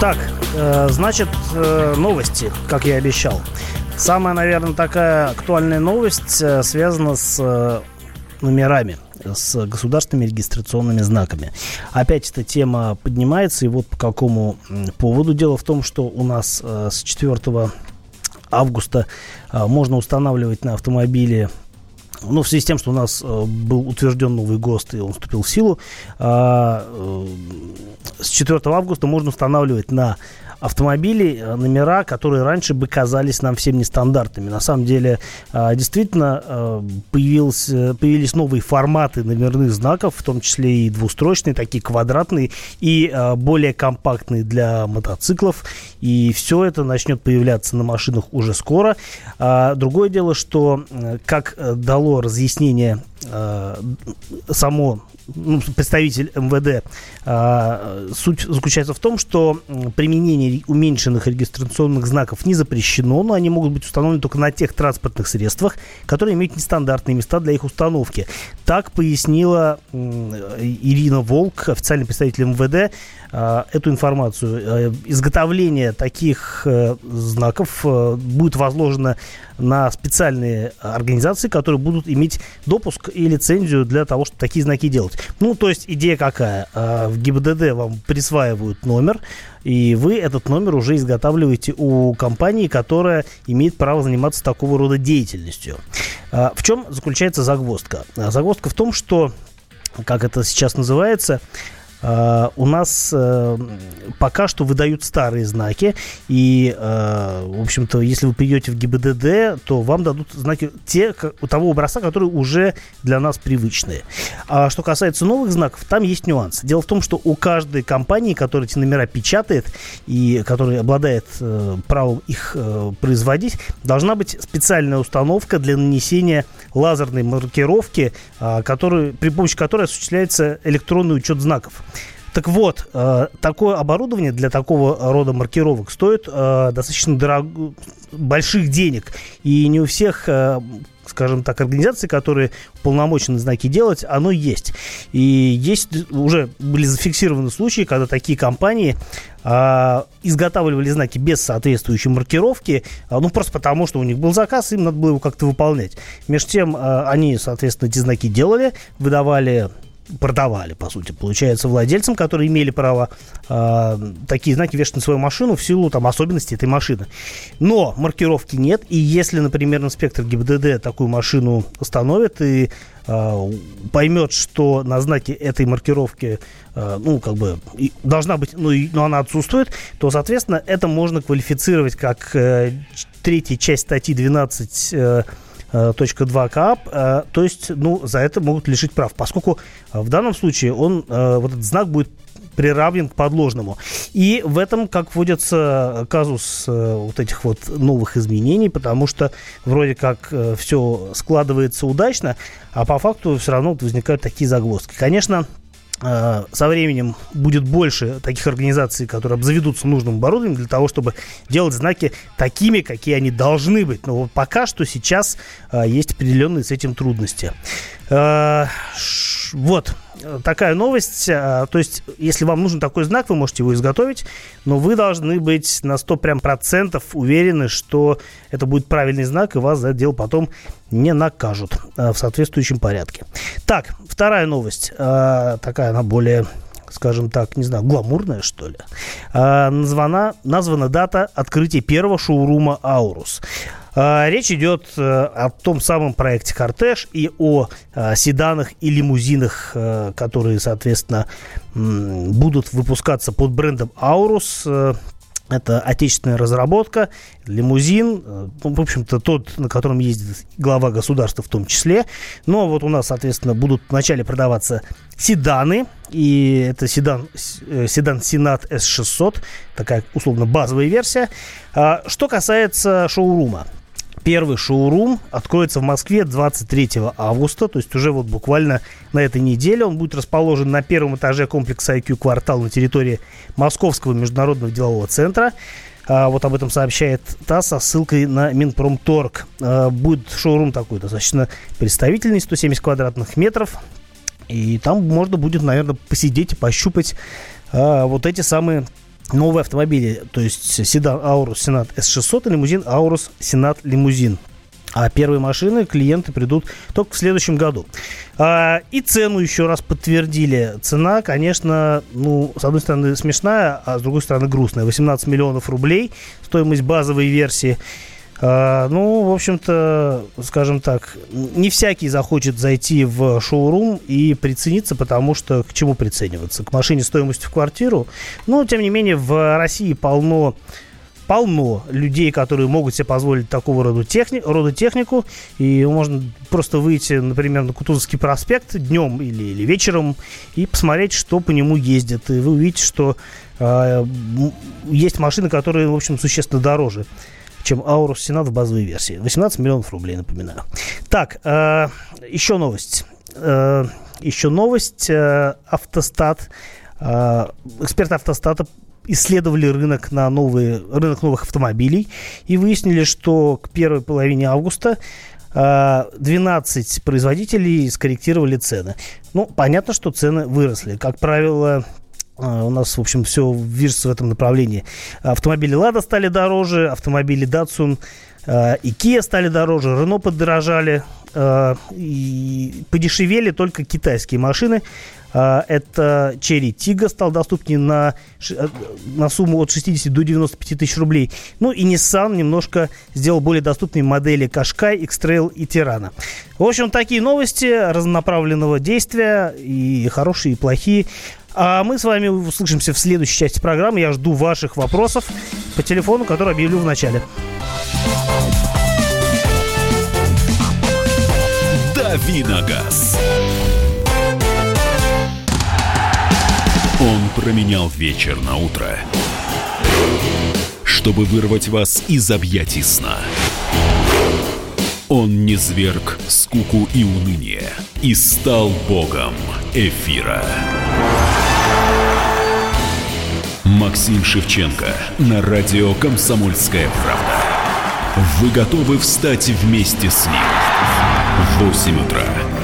Так, значит, новости, как я и обещал. Самая, наверное, такая актуальная новость связана с номерами, с государственными регистрационными знаками. Опять эта тема поднимается, и вот по какому поводу. Дело в том, что у нас с 4 августа можно устанавливать на автомобиле, ну, в связи с тем, что у нас был утвержден новый ГОСТ, и он вступил в силу, с 4 августа можно устанавливать на автомобили номера, которые раньше бы казались нам всем нестандартными. На самом деле, действительно, появились новые форматы номерных знаков, в том числе и двустрочные, такие квадратные, и более компактные для мотоциклов. И все это начнет появляться на машинах уже скоро. Другое дело, что, как дало разъяснение само представитель МВД, суть заключается в том, что применение уменьшенных регистрационных знаков не запрещено, но они могут быть установлены только на тех транспортных средствах, которые имеют нестандартные места для их установки. Так пояснила Ирина Волк, официальный представитель МВД, эту информацию. Изготовление таких знаков будет возложено на специальные организации, которые будут иметь допуск и лицензию для того, чтобы такие знаки делать. Ну, то есть идея какая? В ГИБДД вам присваивают номер, и вы этот номер уже изготавливаете у компании, которая имеет право заниматься такого рода деятельностью. В чем заключается загвоздка? Загвоздка в том, что, как это сейчас называется, у нас пока что выдают старые знаки. И, в общем-то, если вы придете в ГИБДД, то вам дадут знаки того образца, которые уже для нас привычные. А что касается новых знаков, там есть нюанс. Дело в том, что у каждой компании, которая эти номера печатает и которая обладает правом их производить, должна быть специальная установка для нанесения лазерной маркировки, при помощи которой осуществляется электронный учет знаков. Так вот, такое оборудование для такого рода маркировок стоит достаточно больших денег. И не у всех, скажем так, организаций, которые уполномочены знаки делать, оно есть. И есть уже были зафиксированы случаи, когда такие компании изготавливали знаки без соответствующей маркировки, ну, просто потому, что у них был заказ, им надо было его как-то выполнять. Между тем, они, соответственно, эти знаки делали, продавали, по сути, получается, владельцам, которые имели право такие знаки вешать на свою машину в силу там особенностей этой машины. Но маркировки нет, и если, например, инспектор ГИБДД такую машину остановит и поймет, что на знаке этой маркировки, ну, как бы, должна быть, но она отсутствует, то, соответственно, это можно квалифицировать как третья часть статьи 12 .2 КАП, то есть, ну, за это могут лишить прав, поскольку в данном случае вот этот знак будет приравнен к подложному. И в этом, как водится, казус вот этих вот новых изменений, потому что вроде как все складывается удачно, а по факту все равно возникают такие загвоздки. Конечно, со временем будет больше таких организаций, которые обзаведутся нужным оборудованием для того, чтобы делать знаки такими, какие они должны быть. Но пока что сейчас есть определенные с этим трудности. Вот такая новость. То есть, если вам нужен такой знак, вы можете его изготовить, но вы должны быть на 100% уверены, что это будет правильный знак, и вас за это дело потом не накажут в соответствующем порядке. Так, вторая новость. Такая она более, скажем так, не знаю, гламурная, что ли. Названа дата открытия первого шоурума «Aurus». Речь идет о том самом проекте «Кортеж» и о седанах и лимузинах, которые, соответственно, будут выпускаться под брендом «Aurus». Это отечественная разработка, лимузин, в общем-то, тот, на котором ездит глава государства в том числе. Но вот у нас, соответственно, будут вначале продаваться седаны, и это седан Senat S600, такая, условно, базовая версия. Что касается шоурума. Первый шоурум откроется в Москве 23 августа, то есть уже вот буквально на этой неделе. Он будет расположен на первом этаже комплекса IQ-квартал на территории Московского международного делового центра. Вот об этом сообщает ТАСС со ссылкой на Минпромторг. Будет шоурум такой достаточно представительный, 170 квадратных метров. И там можно будет, наверное, посидеть и пощупать вот эти самые новые автомобили. То есть седан Aurus Senat S600 и лимузин Aurus Senat Limousine. А первые машины клиенты придут только в следующем году. И цену еще раз подтвердили. Цена, конечно, ну, с одной стороны смешная, а с другой стороны грустная. 18 миллионов рублей стоимость базовой версии. Ну, в общем-то, скажем так, не всякий захочет зайти в шоурум и прицениться, потому что к чему прицениваться? К машине стоимостью в квартиру. Но, тем не менее, в России полно людей, которые могут себе позволить такого рода технику. И можно просто выйти, например, на Кутузовский проспект днем или вечером и посмотреть, что по нему ездит. И вы увидите, что есть машины, которые, в общем, существенно дороже, чем Aurus Senat в базовой версии. 18 миллионов рублей, напоминаю. Так, еще новость. Автостат. Эксперты Автостата исследовали рынок новых автомобилей и выяснили, что к первой половине августа 12 производителей скорректировали цены. Ну, понятно, что цены выросли. Как правило, у нас, в общем, все движется в этом направлении. Автомобили Lada стали дороже, автомобили Datsun и Kia стали дороже, Renault подорожали, и подешевели только китайские машины. Это Chery Tiggo стал доступнее на сумму от 60 до 95 тысяч рублей. Ну и Nissan немножко сделал более доступные модели Qashqai, X-Trail и Terrano. В общем, такие новости разнонаправленного действия, и хорошие, и плохие. А мы с вами услышимся в следующей части программы. Я жду ваших вопросов по телефону, который объявлю в начале. Дави на газ. Он променял вечер на утро, чтобы вырвать вас из объятий сна. Он низверг скуку и уныние и стал богом эфира. Максим Шевченко на радио «Комсомольская правда». Вы готовы встать вместе с ним? В 8 утра.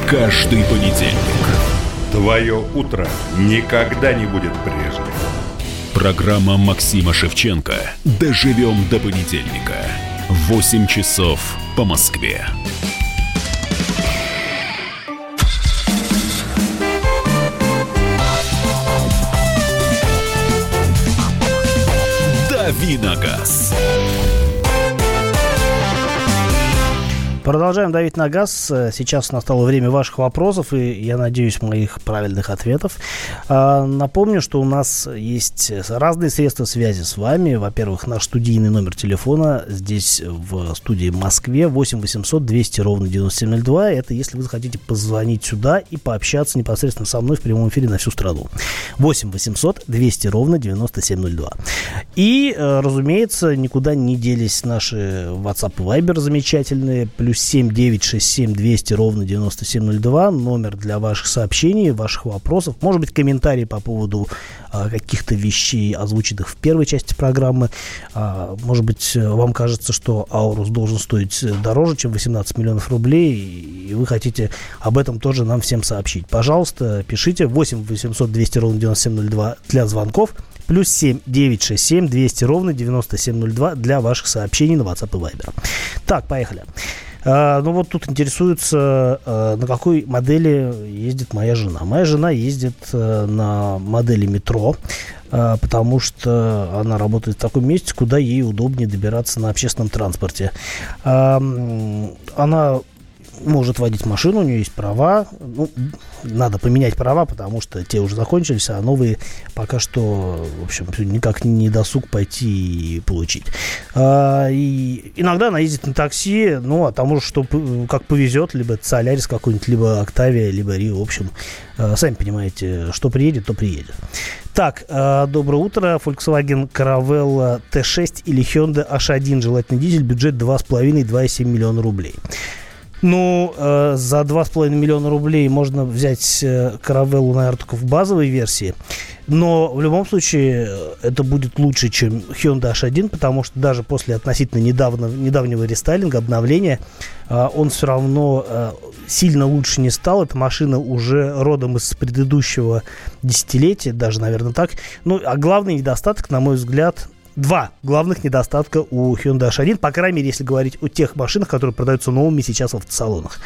Каждый понедельник. Твое утро никогда не будет прежним. Программа Максима Шевченко «Доживем до понедельника». 8 часов по Москве. Виногаз. Продолжаем давить на газ. Сейчас настало время ваших вопросов и, я надеюсь, моих правильных ответов. Напомню, что у нас есть разные средства связи с вами. Во-первых, наш студийный номер телефона здесь в студии в Москве 8 800 200 ровно 9702. Это если вы захотите позвонить сюда и пообщаться непосредственно со мной в прямом эфире на всю страну. 8 800 200 ровно 9702. И, разумеется, никуда не делись наши WhatsApp и Viber замечательные. +7 967 200 ровно 9702. Номер для ваших сообщений, ваших вопросов. Может быть, комментарии по поводу каких-то вещей, озвученных в первой части программы. Может быть, вам кажется, что Aurus должен стоить дороже, чем 18 миллионов рублей, и вы хотите об этом тоже нам всем сообщить. Пожалуйста, пишите 8 800 200 ровно 9702 для звонков. +7 967 200 ровно 9702 для ваших сообщений на WhatsApp и Viber. Так, поехали. Ну вот тут интересуется, на какой модели ездит моя жена. Моя жена ездит на модели метро, потому что она работает в таком месте, куда ей удобнее добираться на общественном транспорте. Она может водить машину, у нее есть права. Ну, надо поменять права, потому что те уже закончились, а новые пока что, в общем, никак не досуг пойти и получить. И иногда она ездит на такси, ну, а тому, что как повезет, либо это Солярис какой-нибудь, либо Октавия, либо Рио, в общем, сами понимаете, что приедет, то приедет. Так, доброе утро. Volkswagen Caravelle T6 или Hyundai H1, желательно дизель, бюджет 2,5-2,7 миллиона рублей. Ну, за 2,5 миллиона рублей можно взять Caravelle, наверное, только в базовой версии. Но в любом случае это будет лучше, чем Hyundai H1, потому что даже после относительно недавнего рестайлинга, обновления, он все равно сильно лучше не стал. Эта машина уже родом из предыдущего десятилетия, даже, наверное, так. Ну, а главный недостаток, на мой взгляд... Два главных недостатка у Hyundai H1, по крайней мере, если говорить о тех машинах, которые продаются новыми сейчас в автосалонах.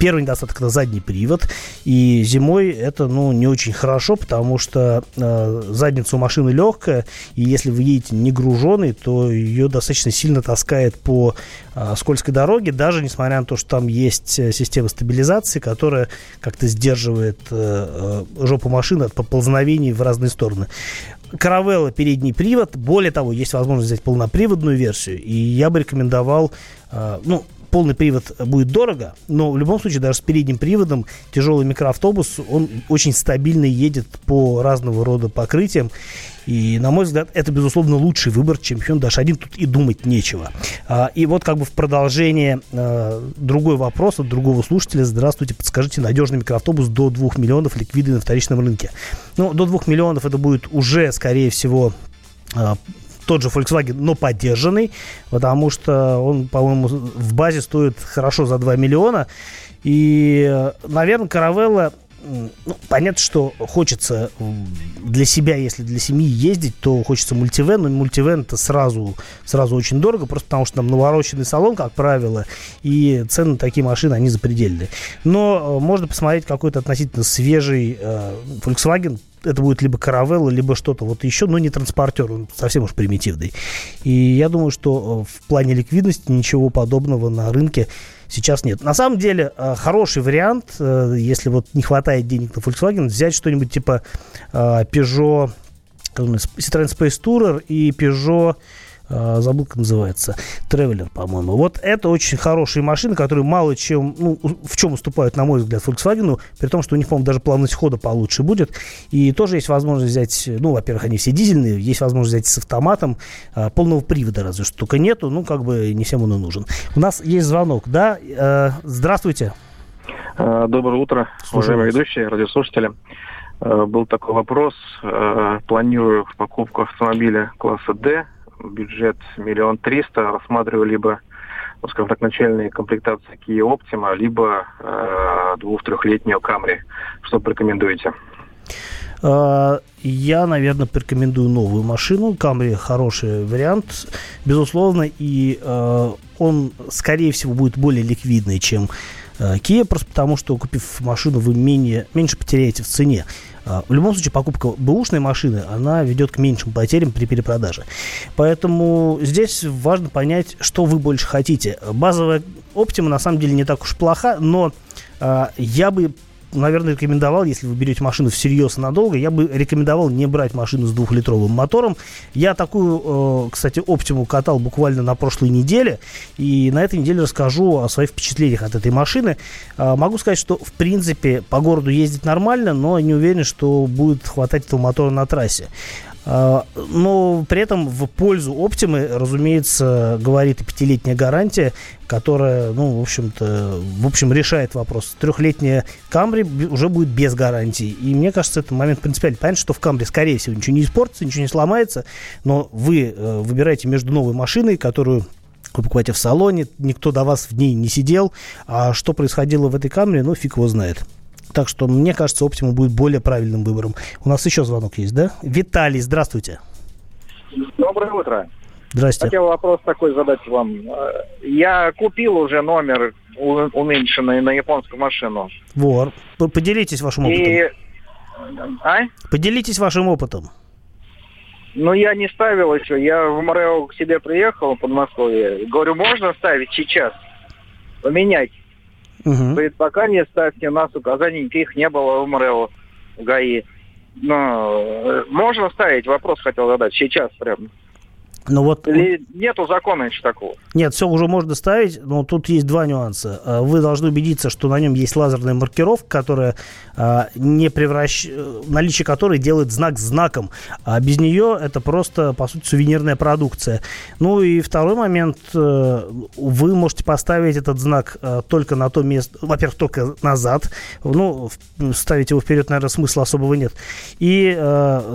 Первый недостаток – это задний привод, и зимой это, не очень хорошо, потому что задница у машины легкая, и если вы едете не груженый, то ее достаточно сильно таскает по скользкой дороге, даже несмотря на то, что там есть система стабилизации, которая как-то сдерживает жопу машины от поползновений в разные стороны. Caravelle передний привод. Более того, есть возможность взять полноприводную версию. И я бы рекомендовал... полный привод будет дорого, но в любом случае даже с передним приводом тяжелый микроавтобус, он очень стабильно едет по разного рода покрытиям. И, на мой взгляд, это, безусловно, лучший выбор, чем Hyundai H1. Тут и думать нечего. И вот как бы в продолжение другой вопрос от другого слушателя. Здравствуйте, подскажите надежный микроавтобус до 2 миллионов ликвиды на вторичном рынке. До 2 миллионов это будет уже, скорее всего, тот же Volkswagen, но поддержанный, потому что он, по-моему, в базе стоит хорошо за 2 миллиона. И, наверное, Caravelle, понятно, что хочется для себя, если для семьи ездить, то хочется Multivan, но Multivan это сразу очень дорого, просто потому что там навороченный салон, как правило, и цены на такие машины, они запредельные. Но можно посмотреть какой-то относительно свежий Volkswagen. Это будет либо Caravelle, либо что-то вот еще, но не транспортер, он совсем уж примитивный. И я думаю, что в плане ликвидности ничего подобного на рынке сейчас нет. На самом деле, хороший вариант, если вот не хватает денег на Volkswagen, взять что-нибудь типа Peugeot Citroën Space Tourer и Peugeot, забыл, как называется, Traveler, по-моему. Вот это очень хорошие машины, которые мало чем, в чем уступают, на мой взгляд, Volkswagen, при том, что у них, по-моему, даже плавность хода получше будет. И тоже есть возможность взять, во-первых, они все дизельные, есть возможность взять с автоматом, полного привода разве что только нету, не всем он и нужен. У нас есть звонок, да? Здравствуйте. Доброе утро, уважаемые ведущие, радиослушатели. Был такой вопрос. Планирую покупку автомобиля класса D, бюджет 1 300 000, рассматриваю либо, скажем так, начальные комплектации Kia Optima, либо 2-3-летнюю Camry. Что порекомендуете? Я, наверное, порекомендую новую машину. Camry хороший вариант, безусловно, и он, скорее всего, будет более ликвидный, чем Kia, просто потому что, купив машину, вы меньше потеряете в цене. В любом случае, покупка бэушной машины, она ведет к меньшим потерям при перепродаже. Поэтому здесь важно понять, что вы больше хотите. Базовая Optima, на самом деле, не так уж плоха, но я бы, наверное, рекомендовал, если вы берете машину всерьез и надолго, я бы рекомендовал не брать машину с 2-литровым мотором. Я такую, кстати, Optima катал буквально на прошлой неделе, и на этой неделе расскажу о своих впечатлениях от этой машины. Могу сказать, что, в принципе, по городу ездить нормально, но не уверен, что будет хватать этого мотора на трассе. Но при этом в пользу Optima, разумеется, говорит и 5-летняя гарантия, которая, в общем, решает вопрос. 3-летняя Camry уже будет без гарантии. И мне кажется, это момент принципиальный. Понятно, что в Camry, скорее всего, ничего не испортится, ничего не сломается, но вы выбираете между новой машиной, которую вы покупаете в салоне, никто до вас в ней не сидел, а что происходило в этой Camry, фиг его знает. Так что, мне кажется, Optima будет более правильным выбором. У нас еще звонок есть, да? Виталий, здравствуйте. Доброе утро. Здрасте. Хотел вопрос такой задать вам. Я купил уже номер уменьшенный на японскую машину. Вот. Поделитесь вашим опытом. Поделитесь вашим опытом. Я не ставил еще. Я в МРЭО к себе приехал в Подмосковье. Говорю, можно ставить сейчас? Поменять. Угу. Говорит, пока не ставьте, у нас указаний никаких не было в МРЭО, в ГАИ. Можно ставить? Вопрос хотел задать. Сейчас прям. Но вот... Нету закона еще такого. Нет, все уже можно ставить, но тут есть два нюанса. Вы должны убедиться, что на нем есть лазерная маркировка, которая наличие которой делает знак знаком. А без нее это просто, по сути, сувенирная продукция. Ну и второй момент. Вы можете поставить этот знак только на то место, во-первых, только назад. Ну, ставить его вперед, наверное, смысла особого нет. И,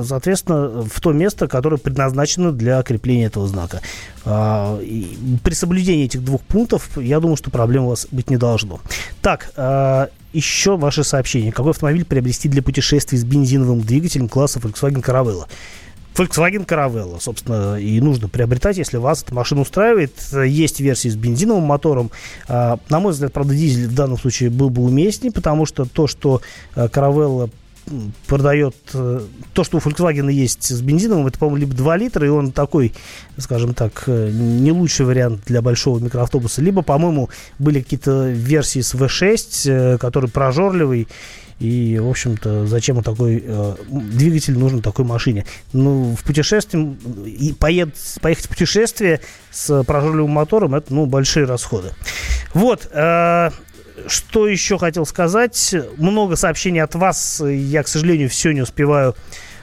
соответственно, в то место, которое предназначено для крепления этого знака. При соблюдении этих двух пунктов, я думаю, что проблем у вас быть не должно. Так, еще ваше сообщение. Какой автомобиль приобрести для путешествий с бензиновым двигателем класса Volkswagen Caravelle? Volkswagen Caravelle, собственно, и нужно приобретать, если вас эта машина устраивает. Есть версии с бензиновым мотором. На мой взгляд, правда, дизель в данном случае был бы уместнее, потому что то, что Caravelle продает, то, что у Volkswagen есть с бензином, это, по-моему, либо 2 литра, и он такой, скажем так, не лучший вариант для большого микроавтобуса, либо, по-моему, были какие-то версии с V6, который прожорливый, и, в общем-то, зачем такой двигатель нужен такой машине? Ну, в путешествие, и поехать в путешествие с прожорливым мотором, это, ну, большие расходы. Вот, что еще хотел сказать? Много сообщений от вас. Я, к сожалению, все не успеваю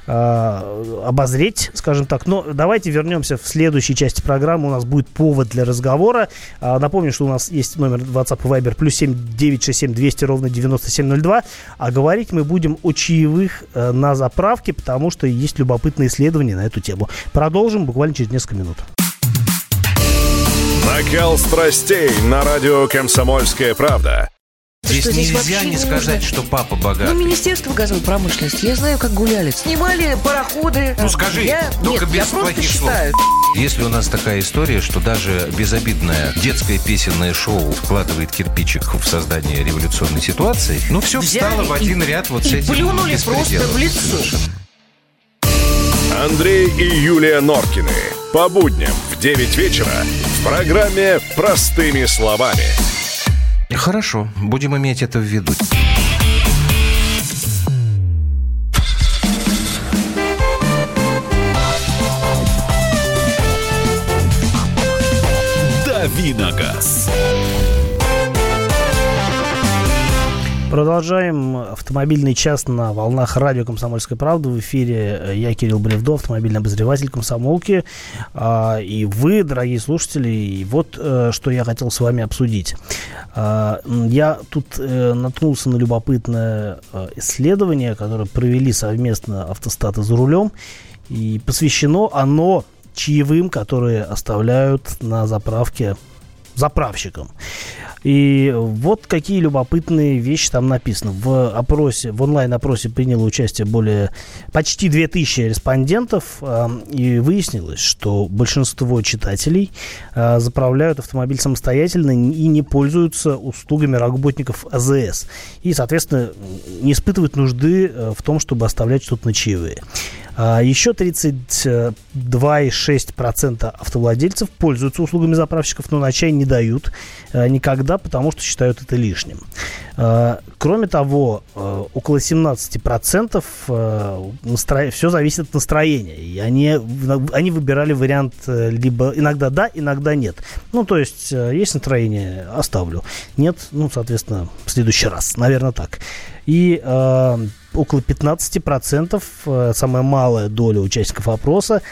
обозреть, скажем так. Но давайте вернемся в следующей части программы. У нас будет повод для разговора. Напомню, что у нас есть номер WhatsApp и Viber +7 967 200 9702. А говорить мы будем о чаевых на заправке, потому что есть любопытные исследования на эту тему. Продолжим буквально через несколько минут. Накал страстей на радио «Комсомольская правда». Здесь что, нельзя не сказать, что папа богат. Ну, Министерство газовой промышленности, я знаю, как гуляли. Снимали пароходы. Ну, скажи, только без плохих слов. Если у нас такая история, что даже безобидное детское песенное шоу вкладывает кирпичик в создание революционной ситуации, ну, все встало в один ряд вот с этим. И плюнули просто в лицо. Андрей и Юлия Норкины. По будням в 9 вечера в программе «Простыми словами». Хорошо, будем иметь это в виду. Дави на газ. Продолжаем автомобильный час на волнах радио «Комсомольская правда». В эфире я, Кирилл Бревдо, автомобильный обозреватель «Комсомолки». И вы, дорогие слушатели, и вот что я хотел с вами обсудить. Я тут наткнулся на любопытное исследование, которое провели совместно «Автостат» и «За рулем». И посвящено оно чаевым, которые оставляют на заправке заправщикам. И вот какие любопытные вещи там написано. В онлайн-опросе приняло участие почти 2000 респондентов, и выяснилось, что большинство читателей заправляют автомобиль самостоятельно и не пользуются услугами работников АЗС. И, соответственно, не испытывают нужды в том, чтобы оставлять что-то на чаевые. Еще 32,6% автовладельцев пользуются услугами заправщиков, но на чай не дают никогда, потому что считают это лишним. Кроме того, около 17% все зависит от настроения. И они выбирали вариант либо иногда да, иногда нет. Ну, то есть, есть настроение, оставлю. Нет, ну, соответственно, в следующий раз. Наверное, так. И около 15%, самая малая доля участников опроса,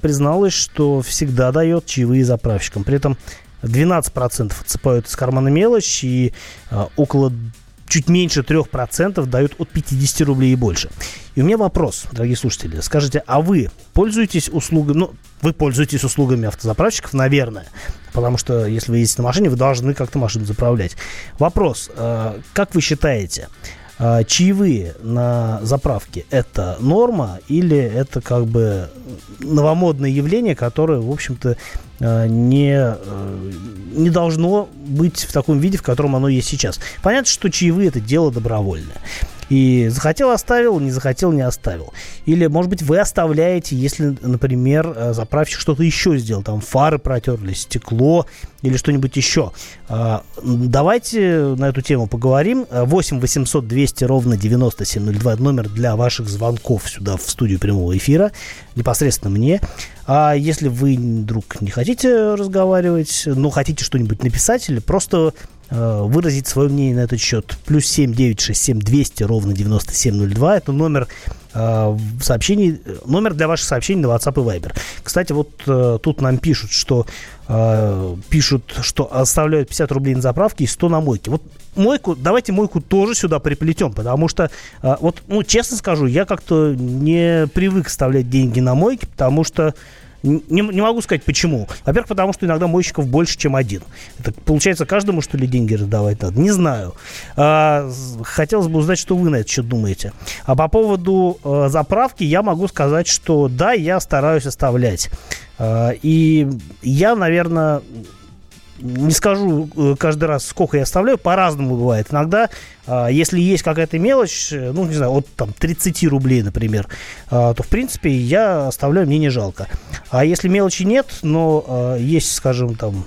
призналась, что всегда дает чаевые заправщикам. При этом 12% отсыпают из кармана мелочь, и чуть меньше 3% дают от 50 рублей и больше. И у меня вопрос, дорогие слушатели. Скажите, а вы пользуетесь услугами... Ну, вы пользуетесь услугами автозаправщиков, наверное. Потому что, если вы ездите на машине, вы должны как-то машину заправлять. Вопрос. Как вы считаете, чаевые на заправке – это норма или это как бы новомодное явление, которое, в общем-то, не должно быть в таком виде, в котором оно есть сейчас? Понятно, что чаевые – это дело добровольное. И захотел — оставил, не захотел — не оставил. Или, может быть, вы оставляете, если, например, заправщик что-то еще сделал, там фары протерли, стекло или что-нибудь еще. Давайте на эту тему поговорим. 8 800 200 ровно 9702 номер для ваших звонков сюда в студию прямого эфира, непосредственно мне. А если вы вдруг не хотите разговаривать, но хотите что-нибудь написать или просто выразить свое мнение на этот счет, плюс 7 967 200 ровно 9702, это номер сообщений, номер для ваших сообщений на WhatsApp и Viber. Кстати, вот тут нам пишут, что оставляют 50 рублей на заправке и 100 на мойке. Вот мойку, давайте мойку тоже сюда приплетем, потому что, честно скажу, я как-то не привык оставлять деньги на мойке, потому что Не могу сказать, почему. Во-первых, потому что иногда мойщиков больше, чем один. Это, получается, каждому, что ли, деньги раздавать надо? Не знаю. Хотелось бы узнать, что вы на это счет думаете. А по поводу заправки я могу сказать, что да, я стараюсь оставлять. И я, наверное, не скажу каждый раз, сколько я оставляю. По-разному бывает. Иногда, если есть какая-то мелочь, не знаю, от там 30 рублей, например, то, в принципе, я оставляю, мне не жалко. А если мелочи нет, но есть, скажем, там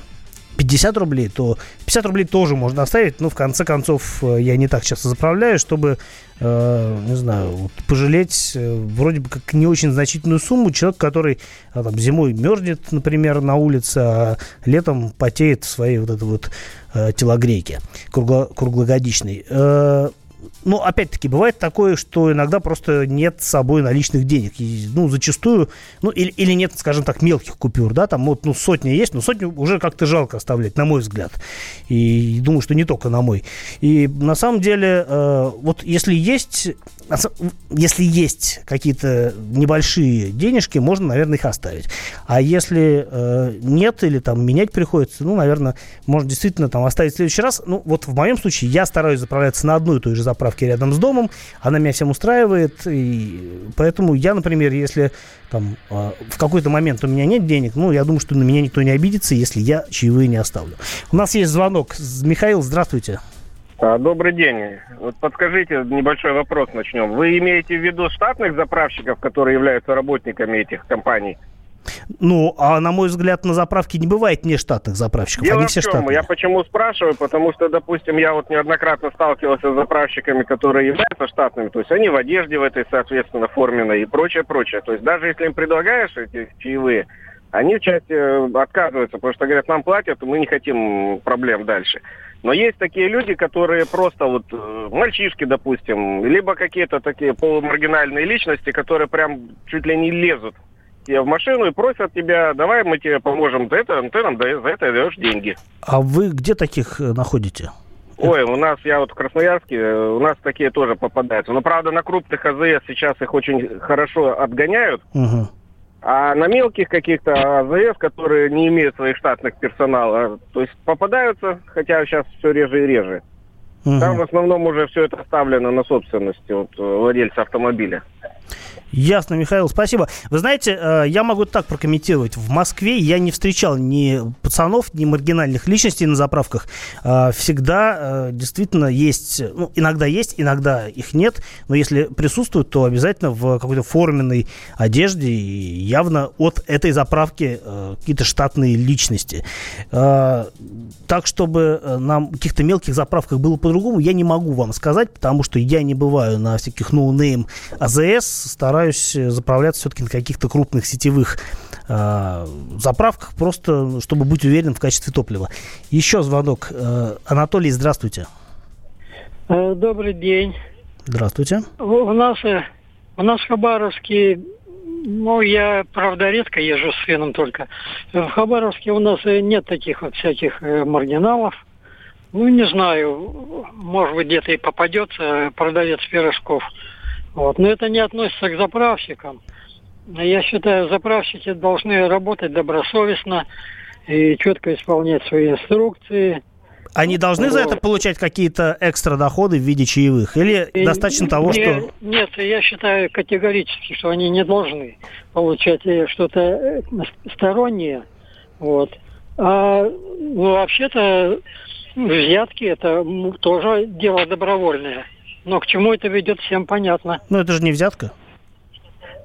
50 рублей, то 50 рублей тоже можно оставить. Но, в конце концов, я не так часто заправляю, чтобы, пожалеть вроде бы как не очень значительную сумму. Человек, который зимой мерзнет, например, на улице, а летом потеет в своей телогрейке круглогодичной. Но, опять-таки, бывает такое, что иногда просто нет с собой наличных денег. И, зачастую, или нет, скажем так, мелких купюр, да, там сотня есть, но сотню уже как-то жалко оставлять, на мой взгляд. И думаю, что не только на мой. И на самом деле, если есть какие-то небольшие денежки, можно, наверное, их оставить. А если нет, или там менять приходится, наверное, можно действительно там оставить в следующий раз. В моем случае я стараюсь заправляться на одну и ту же заправки рядом с домом, она меня всем устраивает, и поэтому я, например, если там в какой-то момент у меня нет денег, я думаю, что на меня никто не обидится, если я чаевые не оставлю. У нас есть звонок. Михаил, здравствуйте. Добрый день. Вот подскажите, небольшой вопрос начнем. Вы имеете в виду штатных заправщиков, которые являются работниками этих компаний? На мой взгляд, на заправке не бывает нештатных заправщиков. Дело они все в чем? Штатные. Я почему спрашиваю? Потому что, допустим, я неоднократно сталкивался с заправщиками, которые являются штатными. То есть они в одежде в этой, соответственно, форменной и прочее. То есть даже если им предлагаешь эти чаевые, они в части отказываются, потому что говорят, нам платят, мы не хотим проблем дальше. Но есть такие люди, которые просто мальчишки, допустим, либо какие-то такие полумаргинальные личности, которые прям чуть ли не лезут в машину и просят тебя, давай мы тебе поможем, за это даешь деньги. А вы где таких находите? Ой, у нас, я в Красноярске, у нас такие тоже попадаются. Но, правда, на крупных АЗС сейчас их очень хорошо отгоняют. Угу. А на мелких каких-то АЗС, которые не имеют своих штатных персонала, то есть попадаются, хотя сейчас все реже и реже. Угу. Там в основном уже все это оставлено на собственности владельца автомобиля. Ясно, Михаил, спасибо. Вы знаете, я могу так прокомментировать. В Москве я не встречал ни пацанов, ни маргинальных личностей на заправках. Всегда действительно есть, иногда есть, иногда их нет. Но если присутствуют, то обязательно в какой-то форменной одежде. И явно от этой заправки какие-то штатные личности. Так, чтобы на каких-то мелких заправках было по-другому, я не могу вам сказать, потому что я не бываю на всяких ноунейм АЗС. Стараюсь заправляться все-таки на каких-то крупных сетевых заправках, просто чтобы быть уверенным в качестве топлива. Еще звонок. Анатолий, здравствуйте. Добрый день. Здравствуйте. У нас в Хабаровске, я, правда, редко езжу с сыном только. В Хабаровске у нас нет таких всяких маргиналов. Не знаю, может быть, где-то и попадется продавец пирожков. Но это не относится к заправщикам. Я считаю, заправщики должны работать добросовестно и четко исполнять свои инструкции. Они должны за это получать какие-то экстра доходы в виде чаевых? Или достаточно того, что... Нет, я считаю категорически, что они не должны получать что-то стороннее. Вообще-то взятки – это тоже дело добровольное. Но к чему это ведет, всем понятно. Но это же не взятка.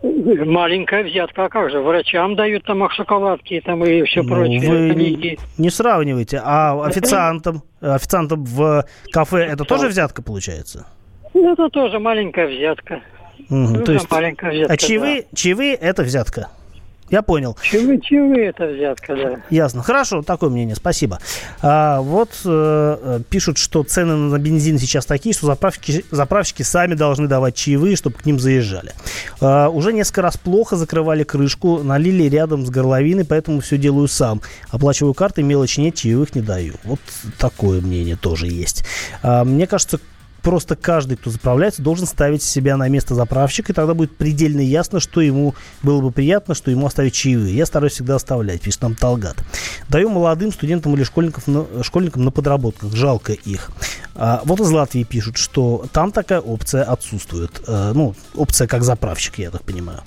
Маленькая взятка, а как же? Врачам дают там шоколадки там, и все прочее. Вы не сравнивайте, а официантам в кафе это тоже взятка получается? Это тоже маленькая взятка. Угу, то есть, маленькая взятка, а чаевые это взятка? Я понял. Чаевые это взятка, да. Ясно. Хорошо, такое мнение, спасибо. Пишут, что цены на бензин сейчас такие, что заправщики сами должны давать чаевые, чтобы к ним заезжали. Уже несколько раз плохо закрывали крышку, налили рядом с горловиной, поэтому все делаю сам. Оплачиваю карты, мелочь нет, чаевых не даю. Вот такое мнение тоже есть. Мне кажется, просто каждый, кто заправляется, должен ставить себя на место заправщика, и тогда будет предельно ясно, что ему было бы приятно, что ему оставить чаевые. Я стараюсь всегда оставлять, пишет нам Талгат. Даю молодым студентам или школьникам на подработках. Жалко их. Вот из Латвии пишут, что там такая опция отсутствует. Опция как заправщик, я так понимаю.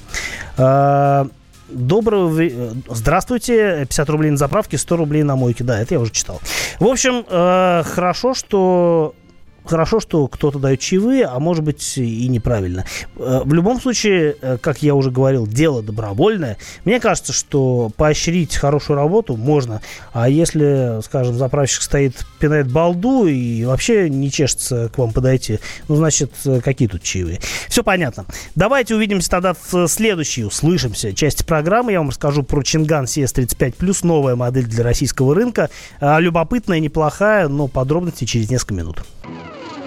Здравствуйте, 50 рублей на заправке, 100 рублей на мойке. Да, это я уже читал. В общем, Хорошо, что кто-то дает чаевые, а может быть и неправильно. В любом случае, как я уже говорил, дело добровольное. Мне кажется, что поощрить хорошую работу можно. А если, скажем, заправщик стоит, пинает балду и вообще не чешется к вам подойти, значит, какие тут чаевые? Все понятно. Давайте увидимся тогда в следующей, услышимся части программы. Я вам расскажу про Changan CS35+, новая модель для российского рынка. Любопытная, неплохая, но подробности через несколько минут.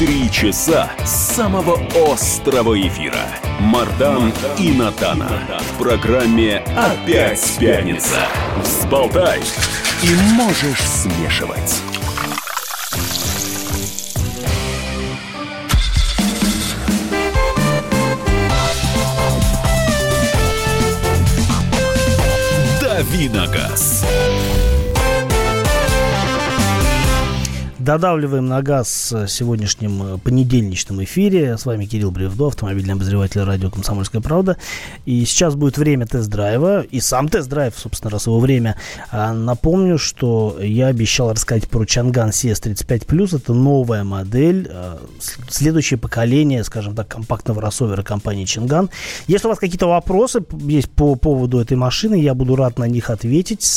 3 часа самого острого эфира. Мардан и Надана. В программе «Опять пятница». Взболтай и можешь смешивать. Виногаз. Додавливаем на газ в сегодняшнем понедельничном эфире. С вами Кирилл Бревдо, автомобильный обозреватель радио «Комсомольская правда». И сейчас будет время тест-драйва. И сам тест-драйв, собственно, раз его время. Напомню, что я обещал рассказать про Changan CS35+. Это новая модель, следующее поколение, скажем так, компактного кроссовера компании Changan. Если у вас какие-то вопросы есть по поводу этой машины, я буду рад на них ответить,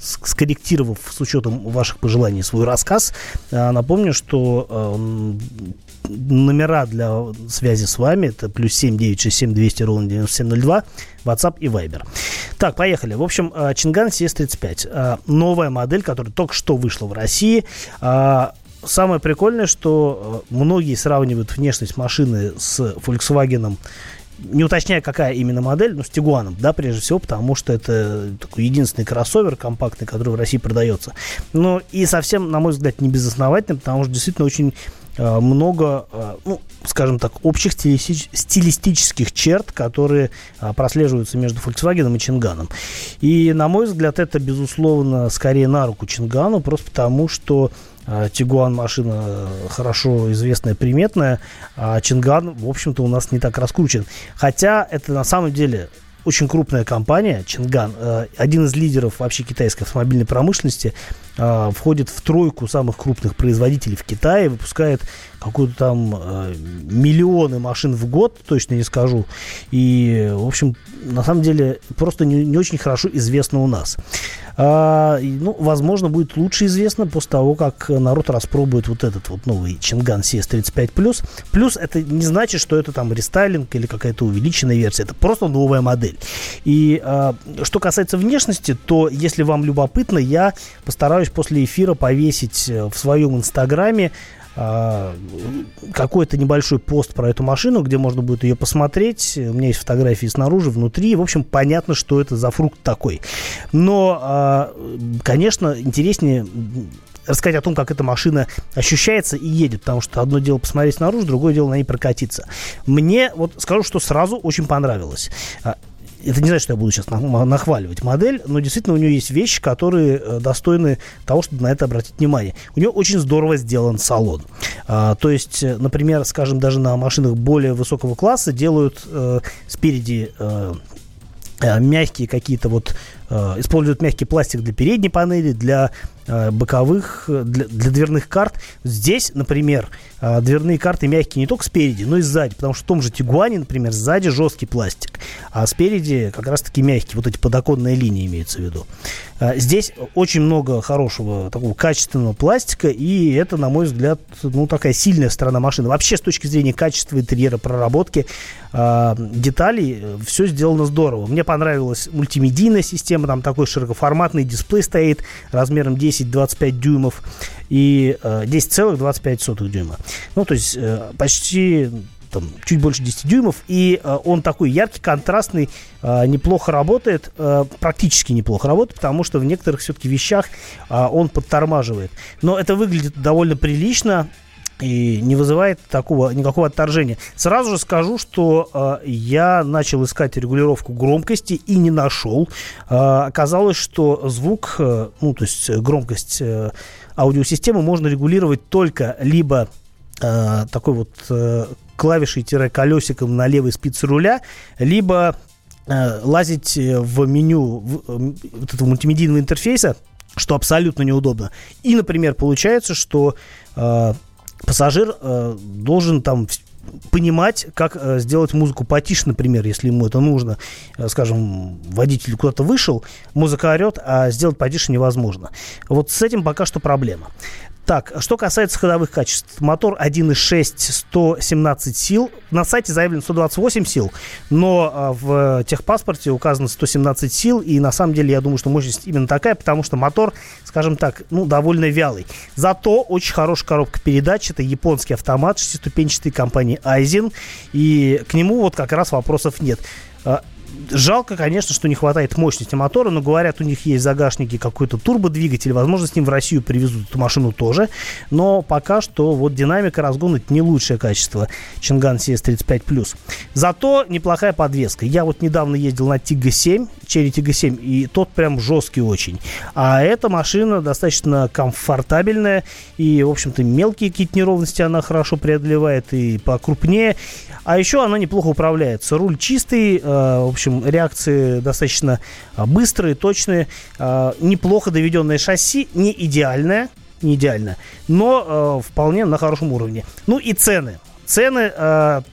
скорректировав с учетом ваших пожеланий свой рассказ. Напомню, что номера для связи с вами — это +7 967 200 9702, WhatsApp и Viber. Так, поехали. В общем, Changan CS35, новая модель, которая только что вышла в России. Самое прикольное, что многие сравнивают внешность машины с Volkswagen, не уточняя, какая именно модель, но с Tiguan, да, прежде всего, потому что это такой единственный кроссовер компактный, который в России продается. Но и совсем, на мой взгляд, не безосновательно, потому что действительно очень много, скажем так, общих стилистических черт, которые прослеживаются между Volkswagen и Changan. И, на мой взгляд, это, безусловно, скорее на руку Changan, просто потому что Tiguan — машина хорошо известная, приметная, а Changan, в общем-то, у нас не так раскручен. Хотя это на самом деле очень крупная компания, Changan, один из лидеров вообще китайской автомобильной промышленности, входит в тройку самых крупных производителей в Китае, выпускает какую-то там миллионы машин в год, точно не скажу. И, в общем, на самом деле, просто не очень хорошо известно у нас. Возможно, будет лучше известно после того, как народ распробует вот этот вот новый Changan CS35+. Плюс это не значит, что это там рестайлинг или какая-то увеличенная версия. Это просто новая модель. И что касается внешности, то, если вам любопытно, я постараюсь после эфира повесить в своем инстаграме какой-то небольшой пост про эту машину, где можно будет ее посмотреть. У меня есть фотографии снаружи, внутри. В общем, понятно, что это за фрукт такой. Но, конечно, интереснее рассказать о том, как эта машина ощущается и едет, потому что одно дело посмотреть снаружи, другое дело на ней прокатиться. Мне, скажу, что сразу очень понравилось. это не значит, что я буду сейчас нахваливать модель, но действительно у нее есть вещи, которые достойны того, чтобы на это обратить внимание. У нее очень здорово сделан салон. То есть, например, скажем, даже на машинах более высокого класса делают спереди мягкие какие-то вот, используют мягкий пластик для передней панели, для боковых, для дверных карт. Здесь, например, дверные карты мягкие не только спереди, но и сзади, потому что в том же Тигуане, например, сзади жесткий пластик, а спереди как раз-таки мягкие, вот эти подоконные линии имеются в виду. Здесь очень много хорошего, такого качественного пластика, и это, на мой взгляд, ну, такая сильная сторона машины. Вообще, с точки зрения качества интерьера, проработки деталей, все сделано здорово. Мне понравилась мультимедийная система, там такой широкоформатный дисплей стоит размером 10-25 дюймов и 10,25 дюйма. Ну, то есть почти там, чуть больше 10 дюймов. И он такой яркий, контрастный, неплохо работает, практически неплохо работает, потому что в некоторых все-таки вещах он подтормаживает. Но это выглядит довольно прилично и не вызывает такого, никакого отторжения. Сразу же скажу, что я начал искать регулировку громкости и не нашел. Оказалось, что звук, ну, то есть громкость аудиосистемы можно регулировать только либо такой вот клавишей-колесиком на левой спице руля, либо лазить в меню вот этого мультимедийного интерфейса, что абсолютно неудобно. И, например, получается, что пассажир должен там понимать, как сделать музыку потише, например, если ему это нужно. Скажем, водитель куда-то вышел, музыка орет, а сделать потише невозможно. Вот с этим пока что проблема. Так, что касается ходовых качеств. Мотор 1.6, 117 сил. На сайте заявлено 128 сил, но в техпаспорте указано 117 сил. И на самом деле я думаю, что мощность именно такая, потому что мотор, скажем так, ну, довольно вялый. Зато очень хорошая коробка передач. Это японский автомат, шестиступенчатый компании Aisin. И к нему вот как раз вопросов нет. Жалко, конечно, что не хватает мощности мотора, но, говорят, у них есть в загашнике какой-то турбодвигатель. Возможно, с ним в Россию привезут эту машину тоже. Но пока что вот динамика разгона – это не лучшее качество Changan CS35+. Зато неплохая подвеска. Я вот недавно ездил на Tiggo 7, Cherry Tiggo 7, и тот прям жесткий очень. А эта машина достаточно комфортабельная. И, в общем-то, мелкие какие-то неровности она хорошо преодолевает и покрупнее. А еще она неплохо управляется. Руль чистый, в общем, реакции достаточно быстрые, точные, неплохо доведенное шасси, не идеальное, но вполне на хорошем уровне. Ну и цены. Цены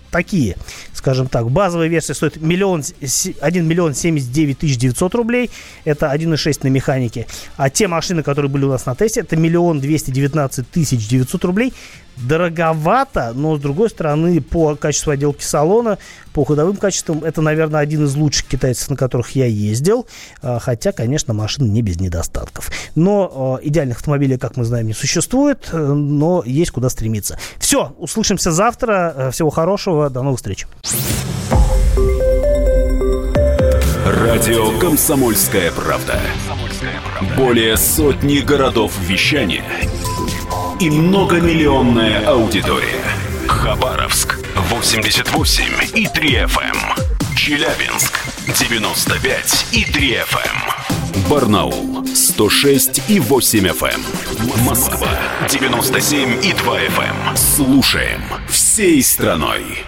такие, скажем так. Базовая версия стоит 1 079 900 рублей. Это 1,6 на механике. А те машины, которые были у нас на тесте, это 1 219 900 рублей. Дороговато, но, с другой стороны, по качеству отделки салона, по ходовым качествам, это, наверное, один из лучших китайцев, на которых я ездил. Хотя, конечно, машина не без недостатков. Но идеальных автомобилей, как мы знаем, не существует. Но есть куда стремиться. Все, услышимся завтра. Всего хорошего, до новых встреч. Радио «Комсомольская правда». Более сотни городов вещания и многомиллионная аудитория. Хабаровск 88,3 FM, Челябинск 95,3 FM, Барнаул 106,8 FM, Москва 97,2 FM. Слушаем всей страной.